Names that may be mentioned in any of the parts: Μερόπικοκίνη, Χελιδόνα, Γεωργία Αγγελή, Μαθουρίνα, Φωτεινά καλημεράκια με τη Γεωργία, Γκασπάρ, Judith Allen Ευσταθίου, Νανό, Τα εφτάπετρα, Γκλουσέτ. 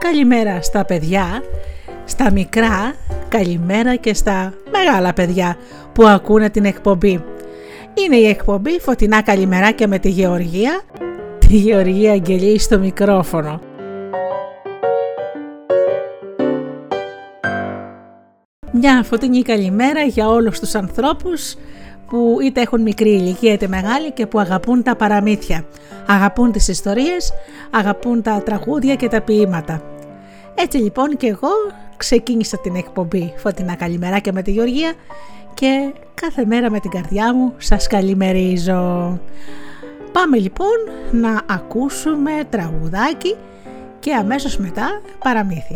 Καλημέρα στα παιδιά, στα μικρά, καλημέρα και στα μεγάλα παιδιά που ακούνε την εκπομπή. Είναι η εκπομπή Φωτεινά καλημεράκια με τη Γεωργία, τη Γεωργία Αγγελή στο μικρόφωνο. Μια φωτεινή καλημέρα για όλους τους ανθρώπους που είτε έχουν μικρή ηλικία είτε μεγάλη και που αγαπούν τα παραμύθια, αγαπούν τις ιστορίες, αγαπούν τα τραγούδια και τα ποίηματα. Έτσι λοιπόν και εγώ ξεκίνησα την εκπομπή Φωτεινά καλημεράκια με τη Γεωργία και κάθε μέρα με την καρδιά μου σας καλημερίζω. Πάμε λοιπόν να ακούσουμε τραγουδάκι και αμέσως μετά παραμύθι.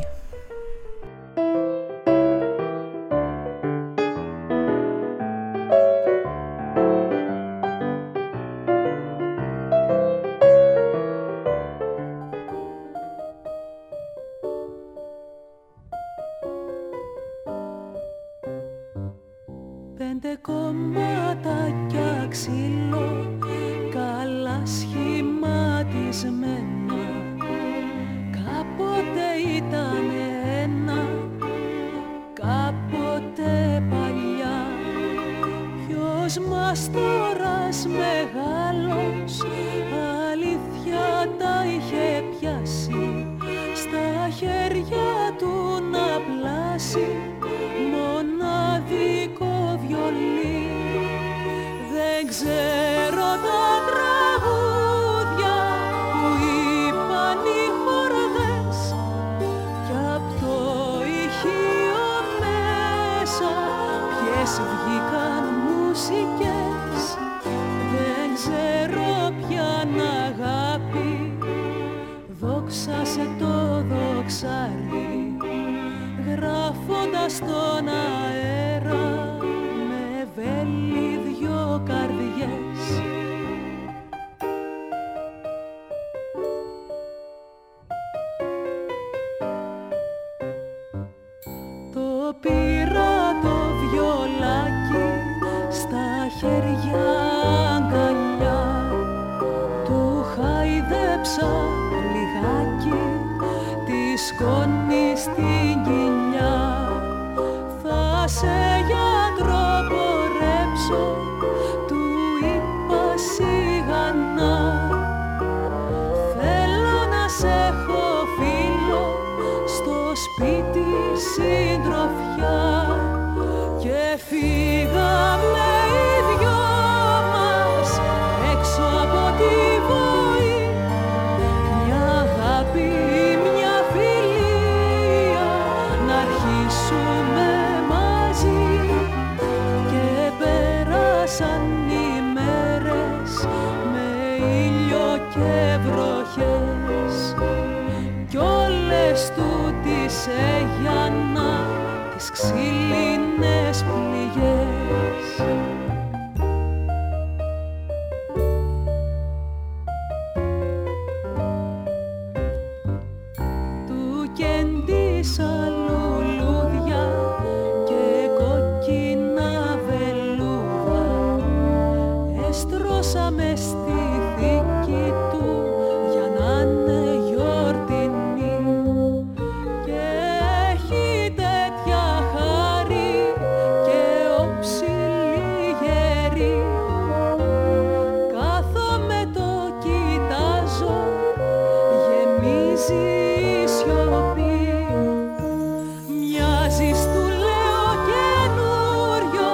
Μοιάζεις, του λέω, καινούριο,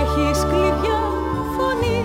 έχεις κλειδιά φωνή.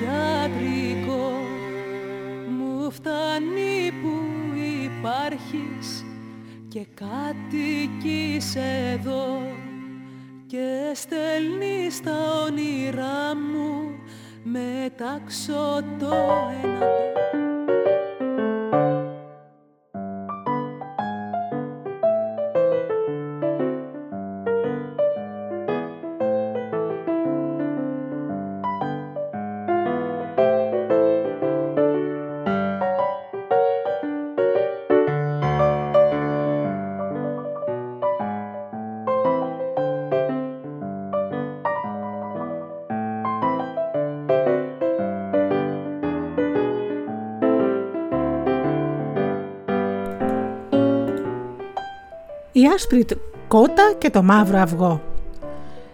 γιατρικό. Μου φτάνει που υπάρχεις και κατοικείς εδώ και στέλνεις τα όνειρά μου μετάξω το ένα. Η άσπρη κότα και το μαύρο αυγό.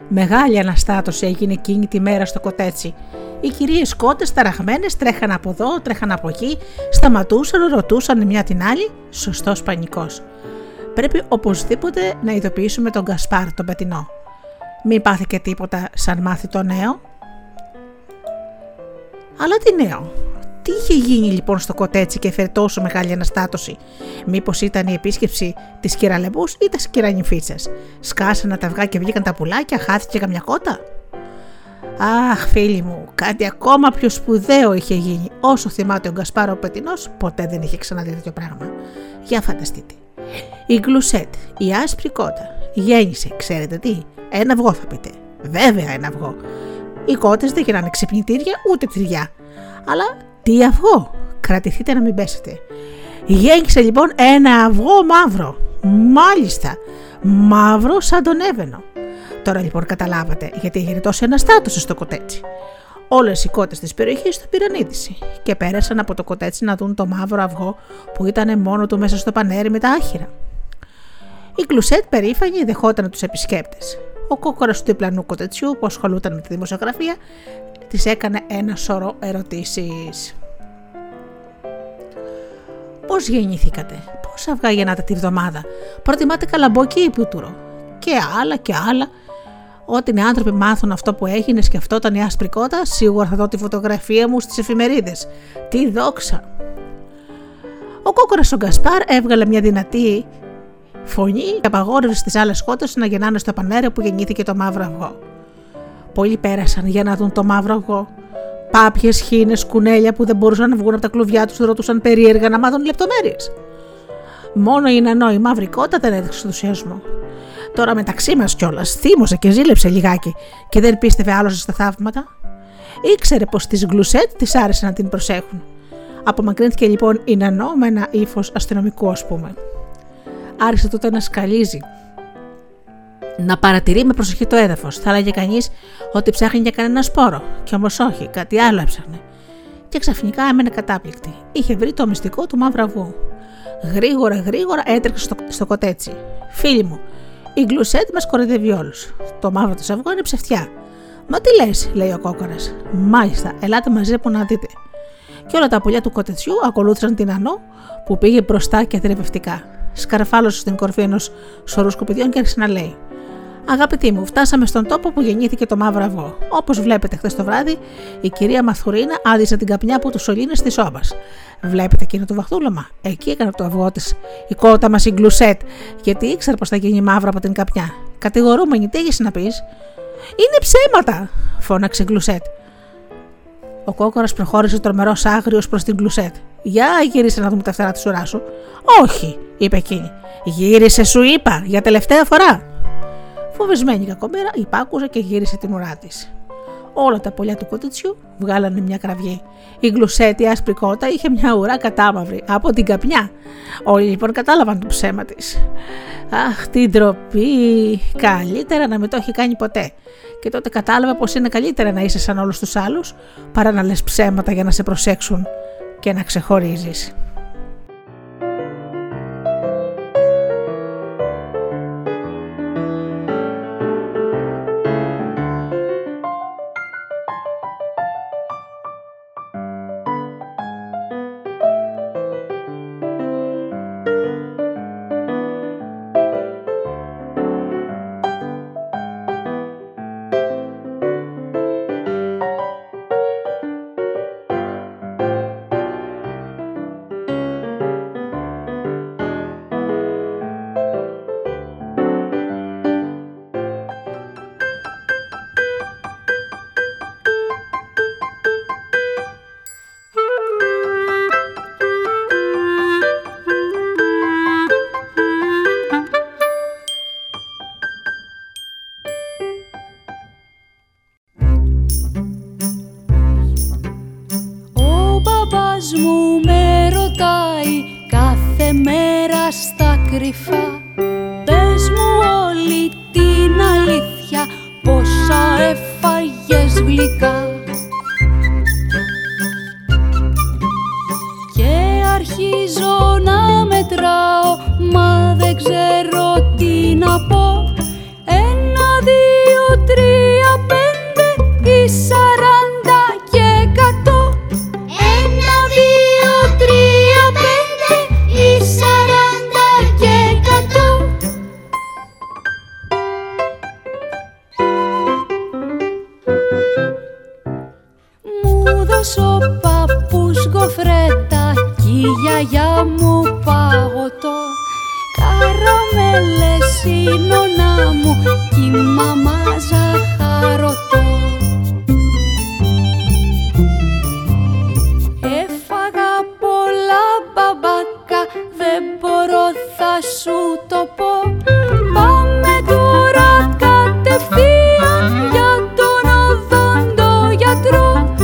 Μεγάλη αναστάτωση έγινε εκείνη τη μέρα στο κοτέτσι. Οι κυρίες κότες ταραγμένες τρέχαν από εδώ, τρέχαν από εκεί, σταματούσαν, ρωτούσαν μια την άλλη, σωστός πανικός. Πρέπει οπωσδήποτε να ειδοποιήσουμε τον Γκασπάρ τον πετεινό. Μην πάθει και τίποτα σαν μάθει το νέο. Αλλά τι νέο? Τι είχε γίνει λοιπόν στο κοτέτσι και έφερε τόσο μεγάλη αναστάτωση? Μήπως ήταν η επίσκεψη της κυραλεμπούς ή της κυρανιφίτσας? Σκάσανε τα αυγά και βγήκαν τα πουλάκια, χάθηκε καμιά κότα? Αχ φίλοι μου, κάτι ακόμα πιο σπουδαίο είχε γίνει. Όσο θυμάται ο Γκασπάρο ο Πετεινός, ποτέ δεν είχε ξαναδεί τέτοιο πράγμα. Για φανταστείτε. Η Γκλουσέτ, η άσπρη κότα, γέννησε, ξέρετε τι? Ένα αυγό θα πείτε. Βέβαια ένα αυγό. Οι κότες δεν γίνανε ξυπνητήρια ούτε τριγιά. Αλλά τι αυγό, κρατηθείτε να μην πέσετε. Γέννησε λοιπόν ένα αυγό μαύρο, μάλιστα, μαύρο σαν τον έβαινο. Τώρα λοιπόν καταλάβατε γιατί έγινε τόσο αναστάτωση στο κοτέτσι. Όλες οι κότες της περιοχής το πήραν είδηση και πέρασαν από το κοτέτσι να δουν το μαύρο αυγό που ήταν μόνο του μέσα στο πανέρι με τα άχυρα. Η Γκλουσέτ περήφανη δεχόταν τους επισκέπτες. Ο κόκορας του διπλανού κοτετσιού που ασχολούταν με τη δημοσιογραφία της έκανε ένα σωρό ερωτήσεις. Πώς γεννηθήκατε? Πώς αυγά γεννάτε τη βδομάδα? Προτιμάτε καλαμπόκι ή πούτουρο? Και άλλα και άλλα. Όταν οι άνθρωποι μάθουν αυτό που έγινε και αυτό ήταν η άσπρη κότα, σίγουρα θα δω τη φωτογραφία μου στις εφημερίδες. Τι δόξα! Ο κόκορας ο Γκασπάρ έβγαλε μια δυνατή φωνή και απαγόρευσε στις άλλες κότες να γεννάνε στο πανέρι που γεννήθηκε το μαύρο αυγό. Πολλοί πέρασαν για να δουν το μαύρο αυγό. Πάπιες, χήνες, κουνέλια που δεν μπορούσαν να βγουν από τα κλουβιά τους ρωτούσαν περίεργα να μάθουν λεπτομέρειες. Μόνο η Νανό, η μαύρη κότα, δεν έδειξε ενθουσιασμό. Τώρα μεταξύ μας κιόλας θύμωσε και ζήλεψε λιγάκι και δεν πίστευε άλλος στα θαύματα. Ήξερε πως της Γκλουσέτ της άρεσε να την προσέχουν. Απομακρύνθηκε λοιπόν η Νανό με ένα ύφος αστυνομικό, ας πούμε. Άρχισε τότε να σκαλίζει. Να παρατηρεί με προσοχή το έδαφος. Θα έλεγε κανείς ότι ψάχνει για κανένα σπόρο. Κι όμως όχι, κάτι άλλο έψαχνε. Και ξαφνικά έμενε κατάπληκτη. Είχε βρει το μυστικό του μαύρου αυγού. Γρήγορα έτρεξε στο κοτέτσι. Φίλοι μου, η Γκλουσέτ μας κοροϊδεύει όλους. Το μαύρο της αυγό είναι ψευτιά. Μα τι λες, λέει ο κόκορας. Μάλιστα, ελάτε μαζί που να δείτε. Και όλα τα πουλιά του κοτετσιού ακολούθησαν την Ανώ που πήγε μπροστά και θρηβευτικά. Σκαρφάλωσε στην κορφή ενός σωρού σκουπιδιών και άρχισε να λέει. Αγαπητοί μου, φτάσαμε στον τόπο που γεννήθηκε το μαύρο αυγό. Όπως βλέπετε, χθες το βράδυ η κυρία Μαθουρίνα άδεισε την καπνιά από τους σωλήνες της σώμας. Βλέπετε εκείνο το βαχτούλωμα? Εκεί έκανε το αυγό της η κότα μας η Γκλουσέτ, γιατί ήξερε πως θα γίνει μαύρο από την καπνιά. Κατηγορούμενη, τι έχεις να πεις? Είναι ψέματα, φώναξε η Γκλουσέτ. Ο κόκορας προχώρησε τρομερός άγριος προς την Γκλουσέτ. Για γύρισε να δούμε τα φτερά της ουρά σου. Όχι, είπε εκείνη. Γύρισε, σου είπα, για τελευταία φορά. Φοβεσμένη η κακομέρα υπάκουσε και γύρισε την ουρά της. Όλα τα πουλιά του κοτετσιού βγάλανε μια κραυγή. Η Γκλουσέτ, η άσπρη κότα, είχε μια ουρά κατάμαυρη από την καπνιά. Όλοι λοιπόν κατάλαβαν το ψέμα της. Αχ, τι ντροπή! Καλύτερα να μην το έχει κάνει ποτέ. Και τότε κατάλαβε πως είναι καλύτερα να είσαι σαν όλους τους άλλους παρά να λες ψέματα για να σε προσέξουν και να ξεχωρίζεις. Μόνος μου με ρωτάει κάθε μέρα στα κρυφά. Πες μου όλη την αλήθεια, πόσα έφαγες γλυκά. Και αρχίζω να μετράω, μα δεν ξέρω τι να πω. 1, 2, 3, 5 ή 40 και 100. 1, 2, 3, 5 ή 40 και 100. Μου δώσε ο παππούς γοφρέτα κι η γιαγιά μου παγωτό. Καραμέλες είναι ο νά μου κι η μαμά ζαχαρωτό. Έφαγα πολλά μπαμπάκα, δεν μπορώ θα σου το πω. Πάμε τώρα κατευθείαν για τον οδοντογιατρό.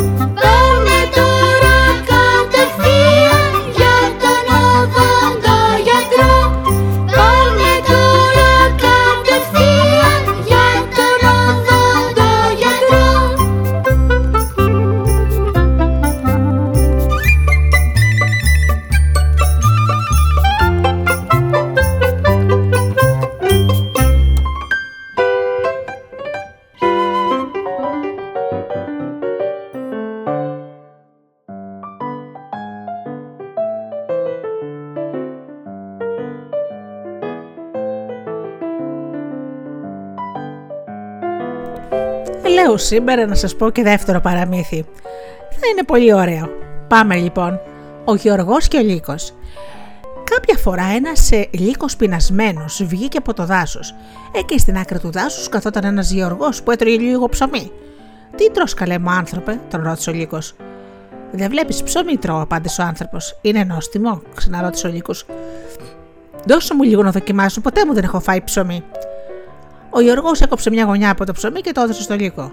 Λέω σήμερα να σας πω και δεύτερο παραμύθι. Θα είναι πολύ ωραίο. Πάμε λοιπόν. Ο Γεωργός και ο Λύκος. Κάποια φορά ένας λύκος πεινασμένος βγήκε από το δάσος. Εκεί στην άκρη του δάσους καθόταν ένας Γεωργός που έτρωγε λίγο ψωμί. «Τι τρως καλέ μου άνθρωπε?» τον ρώτησε ο Λύκος. «Δεν βλέπεις ψωμί τρώω», απάντησε ο άνθρωπος. «Είναι νόστιμο?» ξαναρώτησε ο Λύκος. «Δώσε μου λίγο να δοκιμάσω, ποτέ μου δεν έχω φάει ψωμί». Ο Γεωργός έκοψε μια γωνιά από το ψωμί και το έδωσε στο Λύκο.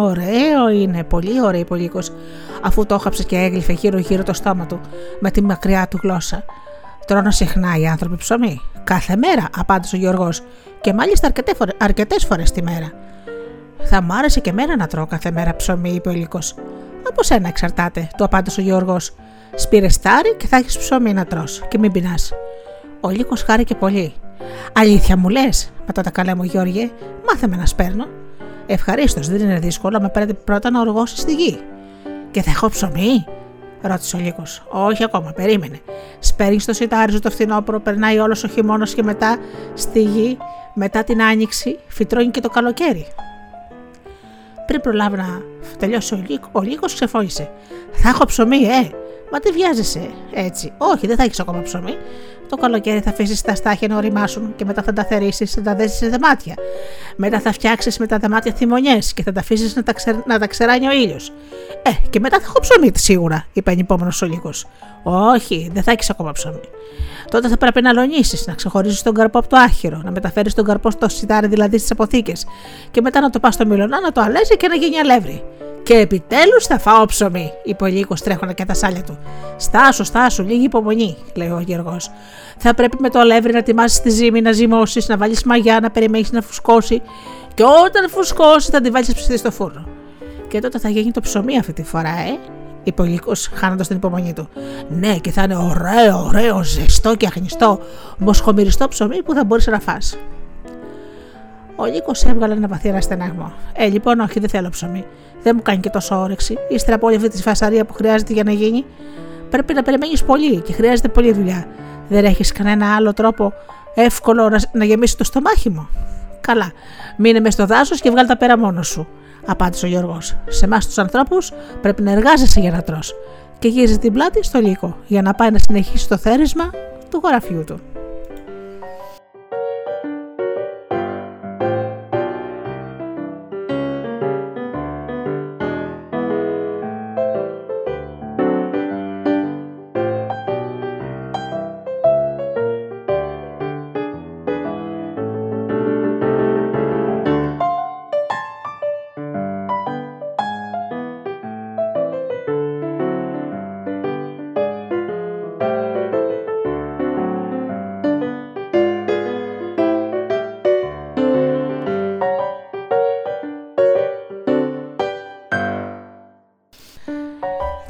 «Ωραίο είναι, πολύ ωραίο», είπε ο Λύκος, αφού το όχαψε και έγλυφε γύρω-γύρω το στόμα του με τη μακριά του γλώσσα. «Τρώνε συχνά οι άνθρωποι ψωμί?» «Κάθε μέρα», απάντησε ο Γεωργός, «και μάλιστα αρκετές φορές τη μέρα». «Θα μου άρεσε και μέρα να τρώω κάθε μέρα ψωμί», είπε ο Λύκος. «Από σένα εξαρτάται», του απάντησε ο Γεωργός. «Σπήρε στάρι και θα έχεις ψωμί να τρως και μην πεινάς». Ο Λύκος χάρηκε πολύ. «Αλήθεια μου λες? Μα τότε καλέ μου Γεώργιε, μάθε με να σπέρνω». «Ευχαρίστως, δεν είναι δύσκολο, με πρέπει πρώτα να οργώσεις στη γη». «Και θα έχω ψωμί?» ρώτησε ο Λύκος. «Όχι ακόμα, περίμενε. Σπέρνεις το σιτάριζο το φθινόπωρο, περνάει όλος ο χειμώνας και μετά στη γη, μετά την άνοιξη, φυτρώνει και το καλοκαίρι». Πριν προλάβει να τελειώσει ο Λύκος, ξεφώνησε. «Θα έχω ψωμί, Μα τι βιάζεσαι έτσι? Όχι, δεν θα έχεις ακόμα ψωμί. Το καλοκαίρι θα αφήσεις τα στάχια να οριμάσουν και μετά θα τα θερήσεις, θα τα δέσεις σε δεμάτια. Μετά θα φτιάξεις με τα δεμάτια θυμονιές και θα τα αφήσεις να τα ξεράνει ο ήλιος. Και μετά θα έχω ψωμί σίγουρα», είπε ανυπόμονος ο Λύκος. «Όχι, δεν θα έχεις ακόμα ψωμί. Τότε θα πρέπει να λονίσεις, να ξεχωρίσεις τον καρπό από το άχυρο, να μεταφέρεις τον καρπό στο σιτάρι, δηλαδή στις αποθήκες, και μετά να το πας στο μιλονά, να το αλέζει και να γίνει αλεύρι. Και επιτέλους θα φάω ψωμί», είπε ο Λύκος τρέχοντας και τα σάλια του. Στάσου, λίγη υπομονή», λέει ο Γεωργός. «Θα πρέπει με το αλεύρι να ετοιμάσεις τη ζύμη, να ζυμώσεις, να βάλεις μαγιά, να περιμένεις να φουσκώσει. Και όταν φουσκώσει, θα τη βάλεις ψητή στο φούρνο. Και τότε θα γίνει το ψωμί αυτή τη φορά, είπε ο Λύκος, χάνοντας την υπομονή του. «Ναι, και θα είναι ωραίο, ζεστό και αχνιστό, μοσχομυριστό ψωμί που θα μπορείς να φας». Ο Λύκος έβγαλε ένα βαθύ στεναγμό. «Λοιπόν, όχι, δεν θέλω ψωμί. Δεν μου κάνει και τόσο όρεξη. Ύστερα από όλη αυτή τη φασαρία που χρειάζεται για να γίνει, πρέπει να περιμένεις πολύ και χρειάζεται πολλή δουλειά. Δεν έχεις κανένα άλλο τρόπο εύκολο να γεμίσει το στομάχι μου?» «Καλά, μείνε μες στο δάσος και βγάλε τα πέρα μόνος σου», απάντησε ο Γεωργός. «Σε εμάς τους ανθρώπους πρέπει να εργάζεσαι για να τρως». Και γύριζε την πλάτη στο Λύκο για να πάει να συνεχίσει το θέρισμα του γοραφιού του.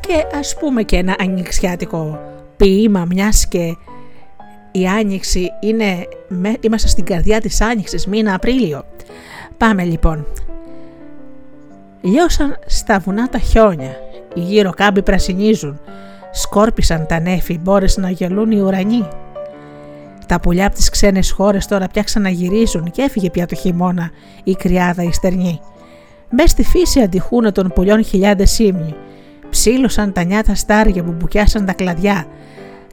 και ας πούμε και ένα ανοιξιάτικο ποίημα, μιας και η Άνοιξη είναι, είμαστε στην καρδιά της Άνοιξης, μήνα Απρίλιο. Πάμε λοιπόν. Λιώσαν στα βουνά τα χιόνια, οι γύρω κάμποι πρασινίζουν, σκόρπισαν τα νέφη, μπόρεσαν να γελούν οι ουρανοί. Τα πουλιά από τις ξένες χώρες τώρα πια ξαναγυρίζουν και έφυγε πια το χειμώνα η κρυάδα η στερνή. Μες στη φύση αντιχούνε των πουλιών χιλιάδες ύμνοι. Ψήλωσαν τα νιάτα στάρια που μπουκιάσαν τα κλαδιά.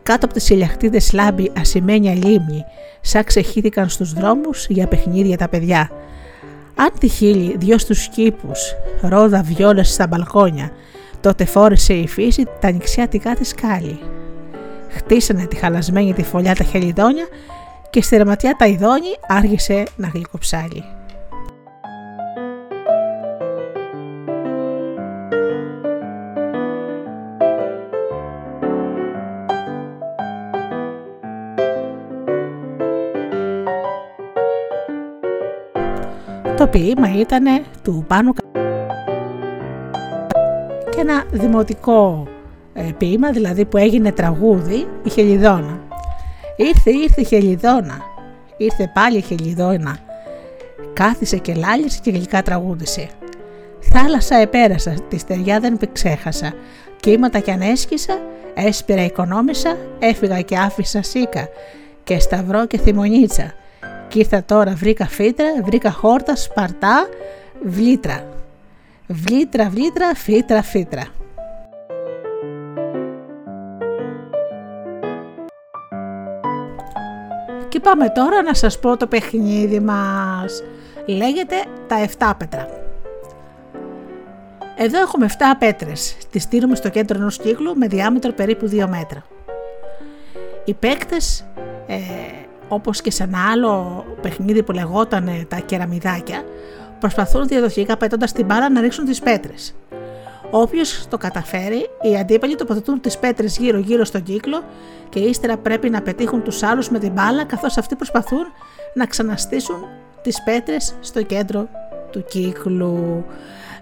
Κάτω από τις ηλιακτίδες λάμπει ασημένια λίμνη, σαν ξεχύθηκαν στους δρόμους για παιχνίδια τα παιδιά. Άντι χείλη δυο στους κήπους, ρόδα βιόλες στα μπαλκόνια, τότε φόρεσε η φύση τα ανοιξιάτικά της σκάλι. Χτίσανε τη χαλασμένη τη φωλιά τα χελιδόνια και στη ρεματιά τα ειδώνη άργησε να γλυκοψάλει. Το ποίημα ήτανε του Πάνου και ένα δημοτικό ποίημα, δηλαδή που έγινε τραγούδι, η Χελιδόνα. Ήρθε η Χελιδόνα, ήρθε πάλι η Χελιδόνα, κάθισε και λάλησε και γλυκά τραγούδισε. Θάλασσα επέρασα, τη στεριά δεν ξέχασα, κύματα κι ανέσχισα, έσπυρα οικονόμησα, έφυγα και άφησα σίκα και σταυρό και θυμονίτσα. Κι ήρθα τώρα, βρήκα φύτρα, βρήκα χόρτα, σπαρτά, βλήτρα. Βλήτρα, βλήτρα, φύτρα, φύτρα. Και πάμε τώρα να σας πω το παιχνίδι μας. Λέγεται τα εφτάπετρα. Εδώ έχουμε 7 πέτρες. Τις στείλουμε στο κέντρο ενός κύκλου με διάμετρο περίπου 2 μέτρα. Οι παίκτες... όπως και σε ένα άλλο παιχνίδι που λεγόταν τα κεραμιδάκια, προσπαθούν διαδοχικά πετώντας την μπάλα να ρίξουν τις πέτρες. Όποιος το καταφέρει, οι αντίπαλοι τοποθετούν τις πέτρες γύρω-γύρω στον κύκλο και ύστερα πρέπει να πετύχουν τους άλλους με την μπάλα, καθώς αυτοί προσπαθούν να ξαναστήσουν τις πέτρες στο κέντρο του κύκλου.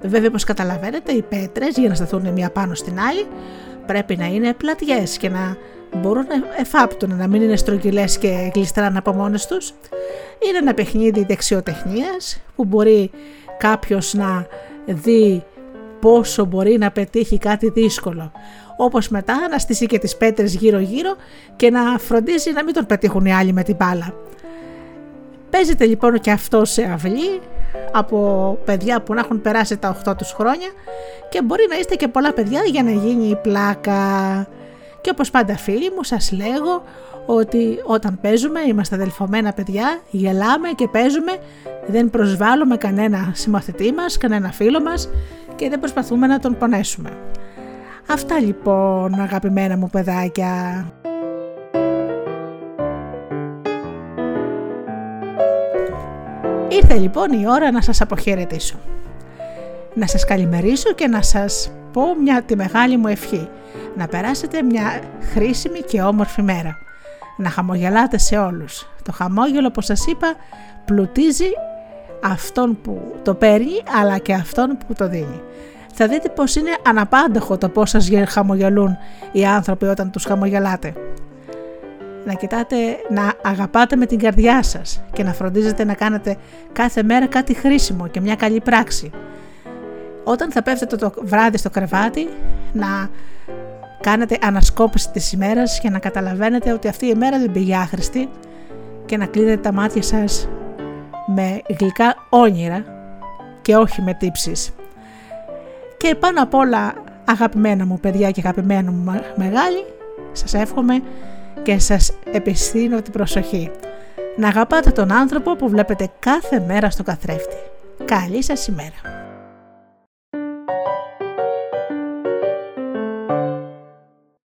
Βέβαια, όπως καταλαβαίνετε, οι πέτρες για να σταθούν μία πάνω στην άλλη πρέπει να είναι πλατιές και να μπορούν να εφάπτουν, να μην είναι στρογγυλές και γλιστράνε από μόνες τους. Είναι ένα παιχνίδι δεξιοτεχνίας που μπορεί κάποιος να δει πόσο μπορεί να πετύχει κάτι δύσκολο. Όπως μετά να στήσει και τις πέτρες γύρω-γύρω και να φροντίζει να μην τον πετύχουν οι άλλοι με την μπάλα. Παίζεται λοιπόν και αυτό σε αυλή από παιδιά που να έχουν περάσει τα 8 τους χρόνια και μπορεί να είστε και πολλά παιδιά για να γίνει η πλάκα. Και όπως πάντα φίλοι μου, σας λέγω ότι όταν παίζουμε είμαστε αδελφωμένα παιδιά, γελάμε και παίζουμε, δεν προσβάλλουμε κανένα συμμαθητή μας, κανένα φίλο μας και δεν προσπαθούμε να τον πονέσουμε. Αυτά λοιπόν αγαπημένα μου παιδάκια. Ήρθε λοιπόν η ώρα να σας αποχαιρετήσω, να σας καλημερίσω και να σας πω τη μεγάλη μου ευχή. Να περάσετε μια χρήσιμη και όμορφη μέρα. Να χαμογελάτε σε όλους. Το χαμόγελο, όπως σας είπα, πλουτίζει αυτόν που το παίρνει αλλά και αυτόν που το δίνει. Θα δείτε πως είναι αναπάντεχο το πως σας χαμογελούν οι άνθρωποι όταν τους χαμογελάτε. Να κοιτάτε να αγαπάτε με την καρδιά σας και να φροντίζετε να κάνετε κάθε μέρα κάτι χρήσιμο και μια καλή πράξη. Όταν θα πέφτετε το βράδυ στο κρεβάτι, να κάνετε ανασκόπηση της ημέρας και να καταλαβαίνετε ότι αυτή η ημέρα δεν πήγε άχρηστη και να κλείνετε τα μάτια σας με γλυκά όνειρα και όχι με τύψεις. Και πάνω απ' όλα, αγαπημένα μου παιδιά και αγαπημένα μου μεγάλη, σας εύχομαι και σας επιστήνω την προσοχή. Να αγαπάτε τον άνθρωπο που βλέπετε κάθε μέρα στο καθρέφτη. Καλή σας ημέρα!